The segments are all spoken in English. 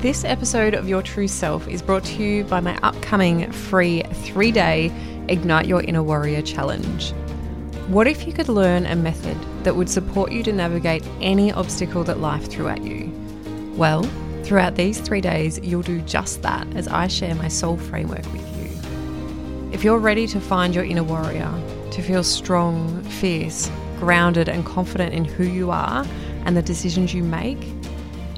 This episode of Your True Self is brought to you by my upcoming free 3-day Ignite Your Inner Warrior Challenge. What if you could learn a method that would support you to navigate any obstacle that life threw at you? Well, throughout these 3 days, you'll do just that as I share my soul framework with you. If you're ready to find your inner warrior, to feel strong, fierce, grounded and confident in who you are and the decisions you make,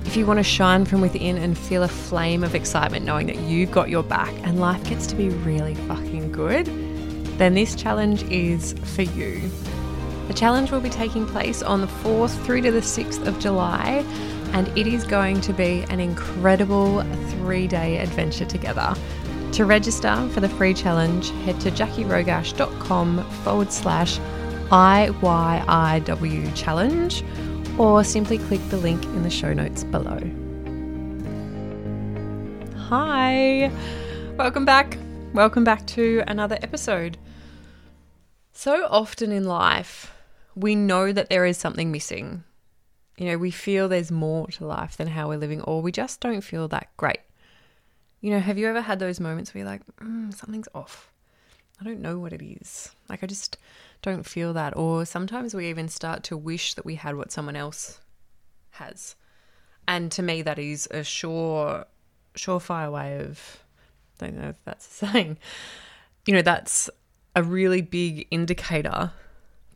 if you want to shine from within and feel a flame of excitement knowing that you've got your back and life gets to be really fucking good, then this challenge is for you. The challenge will be taking place on the 4th through to the 6th of July, and it is going to be an incredible 3-day adventure together. To register for the free challenge, head to jackierogash.com/IYIW challenge, or simply click the link in the show notes below. Hi, welcome back. Welcome back to another episode. So often in life, we know that there is something missing. You know, we feel there's more to life than how we're living, or we just don't feel that great. You know, have you ever had those moments where you're like, something's off. I don't know what it is. Like, I just don't feel that. Or sometimes we even start to wish that we had what someone else has. And to me, that is a surefire way of, I don't know if that's a saying, you know, that's a really big indicator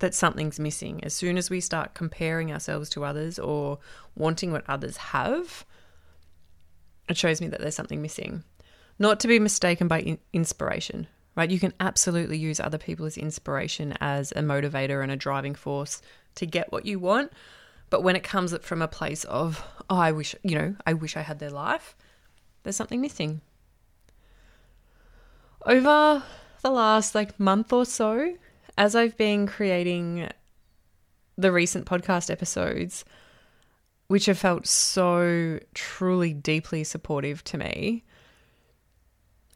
that something's missing. As soon as we start comparing ourselves to others or wanting what others have, it shows me that there's something missing. Not to be mistaken by inspiration, right? You can absolutely use other people as inspiration, as a motivator and a driving force to get what you want. But when it comes from a place of, oh, I wish I had their life, there's something missing. Over the last month or so, as I've been creating the recent podcast episodes, which have felt so truly deeply supportive to me,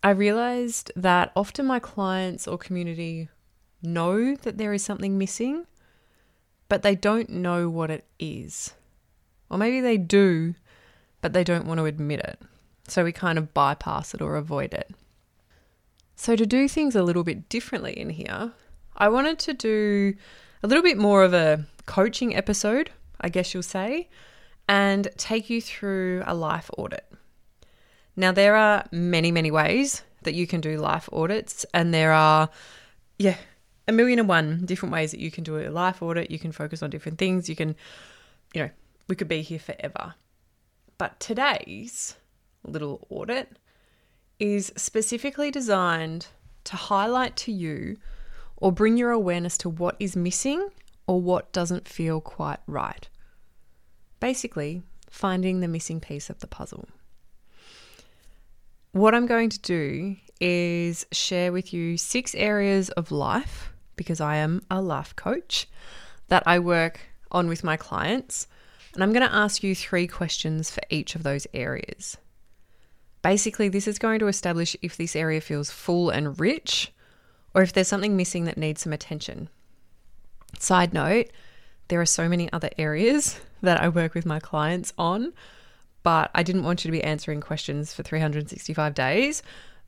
I realized that often my clients or community know that there is something missing, but they don't know what it is. Or maybe they do, but they don't want to admit it. So we kind of bypass it or avoid it. So to do things a little bit differently in here, I wanted to do a little bit more of a coaching episode, I guess you'll say, and take you through a life audit. Now, there are many, many ways that you can do life audits, and there are, a million and one different ways that you can do a life audit. You can focus on different things. You can, we could be here forever. But today's little audit is specifically designed to highlight to you or bring your awareness to what is missing or what doesn't feel quite right. Basically, finding the missing piece of the puzzle. What I'm going to do is share with you 6 areas of life, because I am a life coach, that I work on with my clients. And I'm going to ask you 3 questions for each of those areas. Basically, this is going to establish if this area feels full and rich or if there's something missing that needs some attention. Side note, there are so many other areas that I work with my clients on, but I didn't want you to be answering questions for 365 days,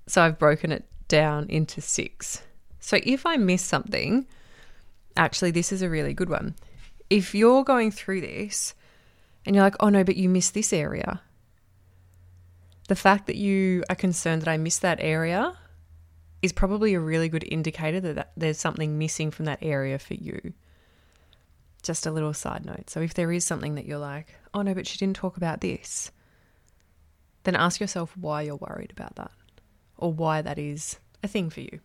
so I've broken it down into 6. So if I miss something, actually, this is a really good one. If you're going through this and you're like, oh no, but you missed this area. The fact that you are concerned that I missed that area is probably a really good indicator that there's something missing from that area for you. Just a little side note. So if there is something that you're like, oh no, but she didn't talk about this, then ask yourself why you're worried about that or why that is a thing for you.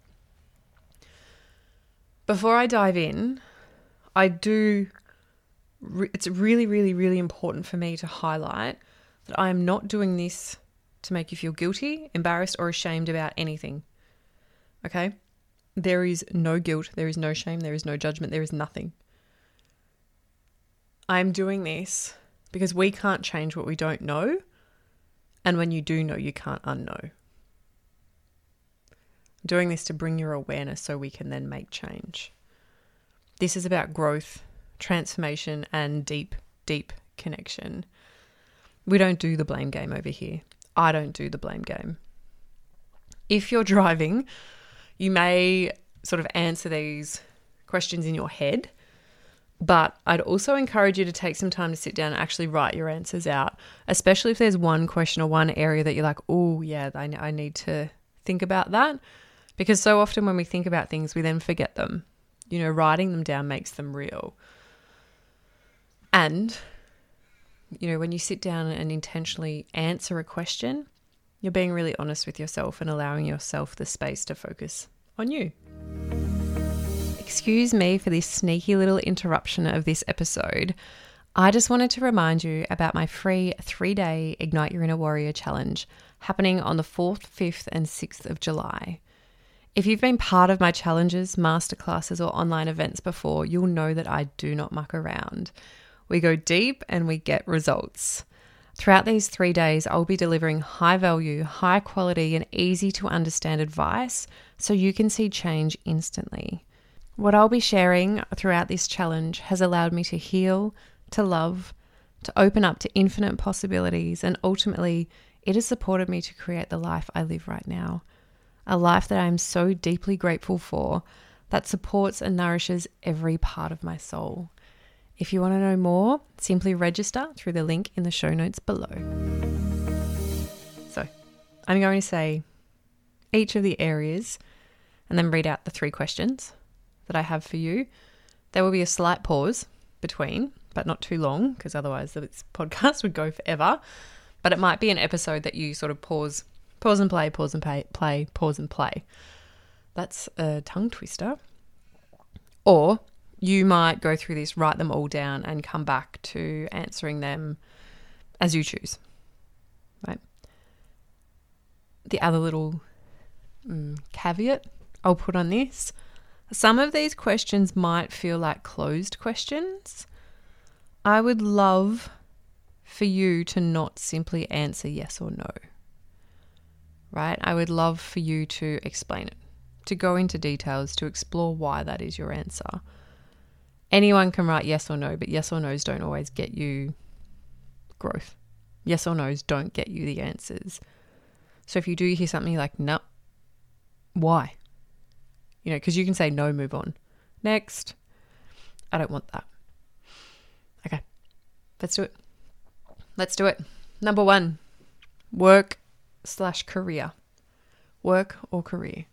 Before I dive in, it's really, really, really important for me to highlight that I am not doing this to make you feel guilty, embarrassed, or ashamed about anything. Okay? There is no guilt. There is no shame. There is no judgment. There is nothing. I'm doing this because we can't change what we don't know. And when you do know, you can't unknow. I'm doing this to bring your awareness so we can then make change. This is about growth, transformation, and deep, deep connection. We don't do the blame game over here. I don't do the blame game. If you're driving, you may sort of answer these questions in your head, but I'd also encourage you to take some time to sit down and actually write your answers out, especially if there's one question or one area that you're like, oh yeah, I need to think about that. Because so often when we think about things, we then forget them. You know, writing them down makes them real. And, you know, when you sit down and intentionally answer a question, you're being really honest with yourself and allowing yourself the space to focus on you. Excuse me for this sneaky little interruption of this episode. I just wanted to remind you about my free 3-day Ignite Your Inner Warrior Challenge happening on the 4th, 5th and 6th of July. If you've been part of my challenges, masterclasses or online events before, you'll know that I do not muck around. We go deep and we get results. Throughout these 3 days, I'll be delivering high value, high quality and easy to understand advice so you can see change instantly. What I'll be sharing throughout this challenge has allowed me to heal, to love, to open up to infinite possibilities, and ultimately it has supported me to create the life I live right now. A life that I am so deeply grateful for, that supports and nourishes every part of my soul. If you want to know more, simply register through the link in the show notes below. So I'm going to say each of the areas and then read out the 3 questions that I have for you. There will be a slight pause between, but not too long, because otherwise this podcast would go forever. But it might be an episode that you sort of pause and play, pause and play, pause and play. That's a tongue twister. Or you might go through this, write them all down and come back to answering them as you choose, right? The other little caveat I'll put on this, some of these questions might feel like closed questions. I would love for you to not simply answer yes or no, right? I would love for you to explain it, to go into details, to explore why that is your answer. Anyone can write yes or no, but yes or no's don't always get you growth. Yes or no's don't get you the answers. So if you do hear something like, no, why? You know, because you can say no, move on. Next. I don't want that. Okay, let's do it. Let's do it. Number 1, work/career. Work or career.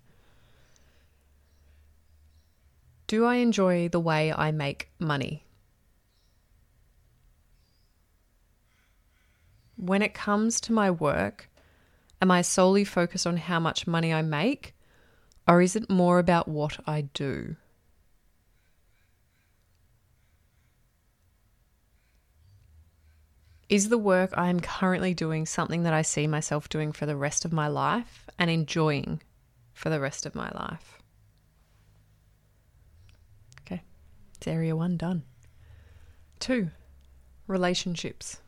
Do I enjoy the way I make money? When it comes to my work, am I solely focused on how much money I make, or is it more about what I do? Is the work I am currently doing something that I see myself doing for the rest of my life and enjoying for the rest of my life? It's area 1 done. 2, relationships.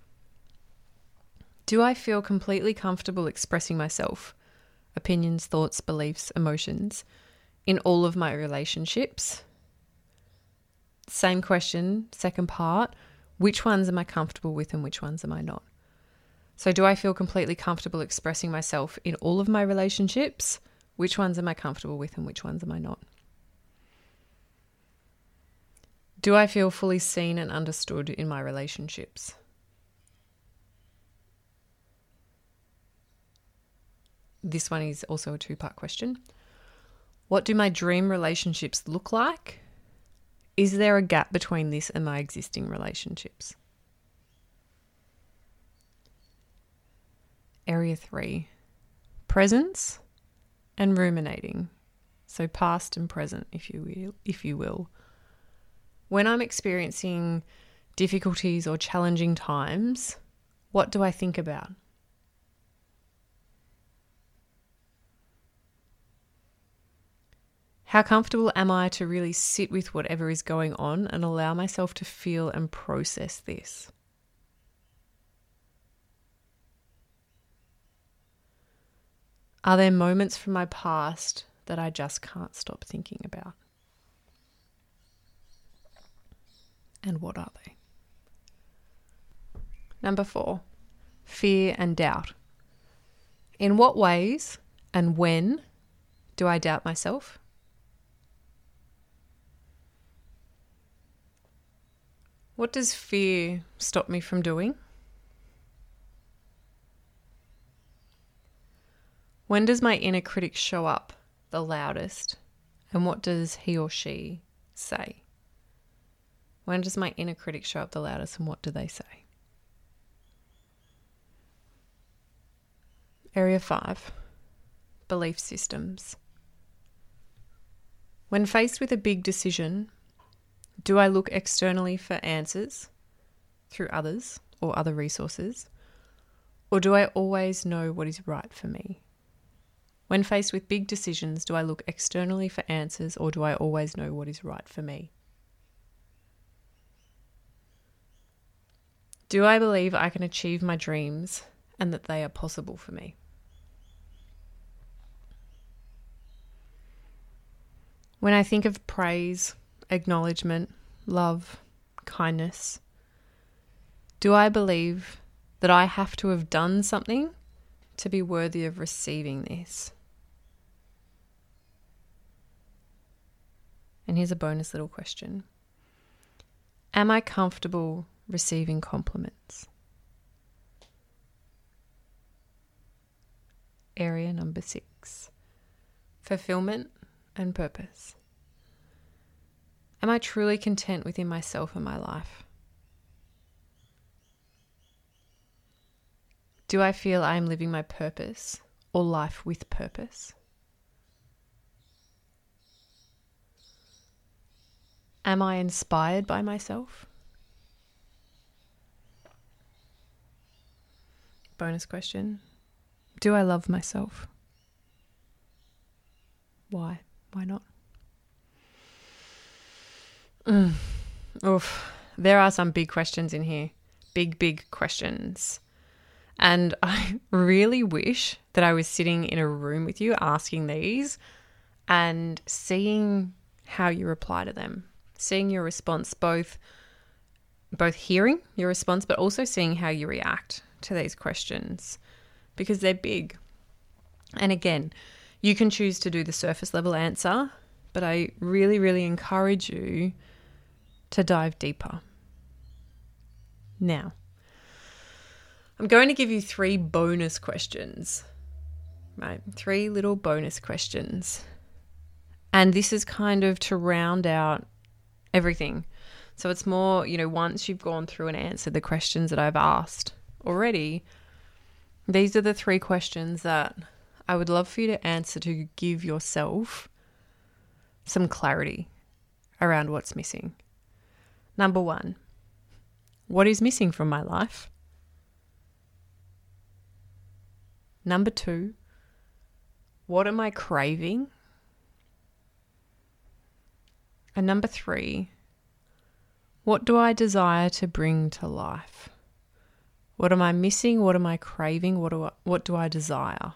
Do I feel completely comfortable expressing myself, opinions, thoughts, beliefs, emotions, in all of my relationships? Same question, second part. Which ones am I comfortable with and which ones am I not? So do I feel completely comfortable expressing myself in all of my relationships? Which ones am I comfortable with and which ones am I not? Do I feel fully seen and understood in my relationships? This one is also a 2-part question. What do my dream relationships look like? Is there a gap between this and my existing relationships? Area 3, presence and ruminating. So past and present, if you will. When I'm experiencing difficulties or challenging times, what do I think about? How comfortable am I to really sit with whatever is going on and allow myself to feel and process this? Are there moments from my past that I just can't stop thinking about? And what are they? Number 4, fear, and doubt. In what ways and when do I doubt myself? What does fear stop me from doing? When does my inner critic show up the loudest, and what does he or she say? When does my inner critic show up the loudest, and what do they say? Area 5, belief systems. When faced with a big decision, do I look externally for answers through others or other resources, or do I always know what is right for me? When faced with big decisions, do I look externally for answers, or do I always know what is right for me? Do I believe I can achieve my dreams and that they are possible for me? When I think of praise, acknowledgement, love, kindness, do I believe that I have to have done something to be worthy of receiving this? And here's a bonus little question. Am I comfortable receiving compliments? Area number 6, fulfillment and purpose. Am I truly content within myself and my life? Do I feel I am living my purpose or life with purpose? Am I inspired by myself? Bonus question. Do I love myself? Why? Why not? Oof. There are some big questions in here. Big questions. And I really wish that I was sitting in a room with you asking these and seeing how you reply to them, seeing your response, both hearing your response, but also seeing how you react to these questions, because they're big. And again, you can choose to do the surface level answer, but I really encourage you to dive deeper. Now, I'm going to give you 3 bonus questions, right? 3 little bonus questions. And this is kind of to round out everything. So it's more, once you've gone through and answered the questions that I've asked already, these are the 3 questions that I would love for you to answer to give yourself some clarity around what's missing. Number 1, what is missing from my life? Number 2, what am I craving? And number 3, what do I desire to bring to life? What am I missing? What am I craving? What do I desire?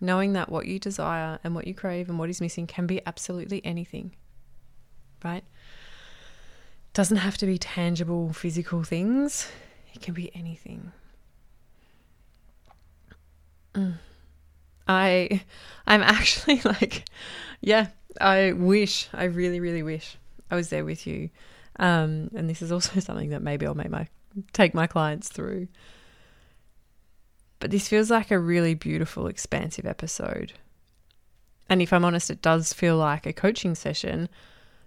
Knowing that what you desire and what you crave and what is missing can be absolutely anything, right? Doesn't have to be tangible, physical things. It can be anything. I'm actually I really wish I was there with you. And this is also something that maybe I'll take my clients through. But this feels like a really beautiful, expansive episode. And if I'm honest, it does feel like a coaching session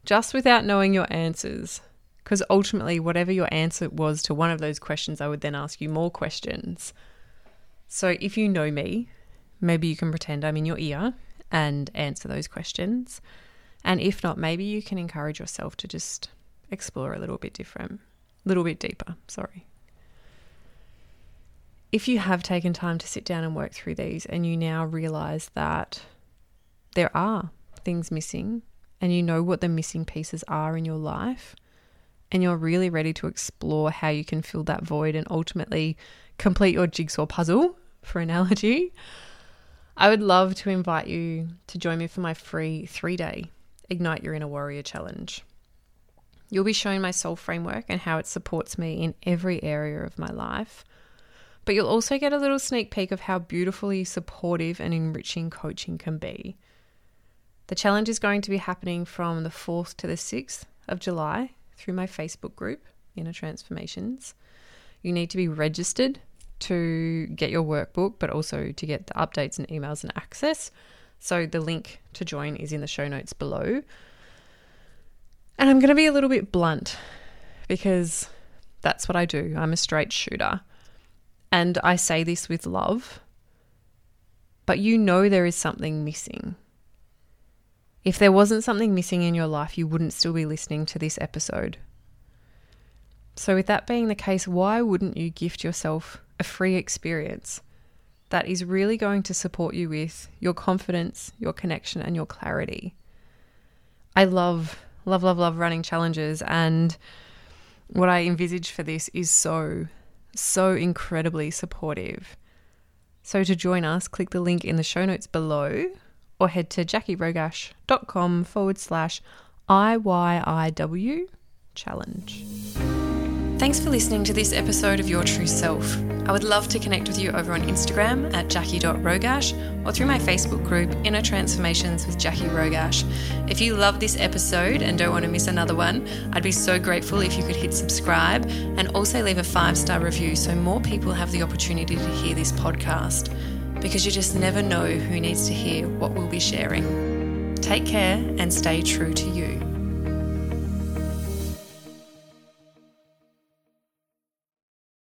just without knowing your answers. Because ultimately, whatever your answer was to one of those questions, I would then ask you more questions. So if you know me, maybe you can pretend I'm in your ear and answer those questions. And if not, maybe you can encourage yourself to just explore a little bit deeper. If you have taken time to sit down and work through these and you now realize that there are things missing and you know what the missing pieces are in your life, and you're really ready to explore how you can fill that void and ultimately complete your jigsaw puzzle, for analogy, I would love to invite you to join me for my free 3-day Ignite Your Inner Warrior Challenge. You'll be shown my soul framework and how it supports me in every area of my life, but you'll also get a little sneak peek of how beautifully supportive and enriching coaching can be. The challenge is going to be happening from the 4th to the 6th of July through my Facebook group, Inner Transformations. You need to be registered to get your workbook, but also to get the updates and emails and access. So the link to join is in the show notes below. And I'm going to be a little bit blunt because that's what I do. I'm a straight shooter. And I say this with love, but you know there is something missing. If there wasn't something missing in your life, you wouldn't still be listening to this episode. So with that being the case, why wouldn't you gift yourself a free experience that is really going to support you with your confidence, your connection, and your clarity? I love running challenges, and what I envisage for this is so incredibly supportive. So to join us, click the link in the show notes below or head to jackierogash.com/IYIW challenge. Thanks for listening to this episode of Your True Self. I would love to connect with you over on Instagram at jackie.rogash or through my Facebook group, Inner Transformations with Jackie Rogash. If you love this episode and don't want to miss another one, I'd be so grateful if you could hit subscribe and also leave a 5-star review so more people have the opportunity to hear this podcast, because you just never know who needs to hear what we'll be sharing. Take care and stay true to you.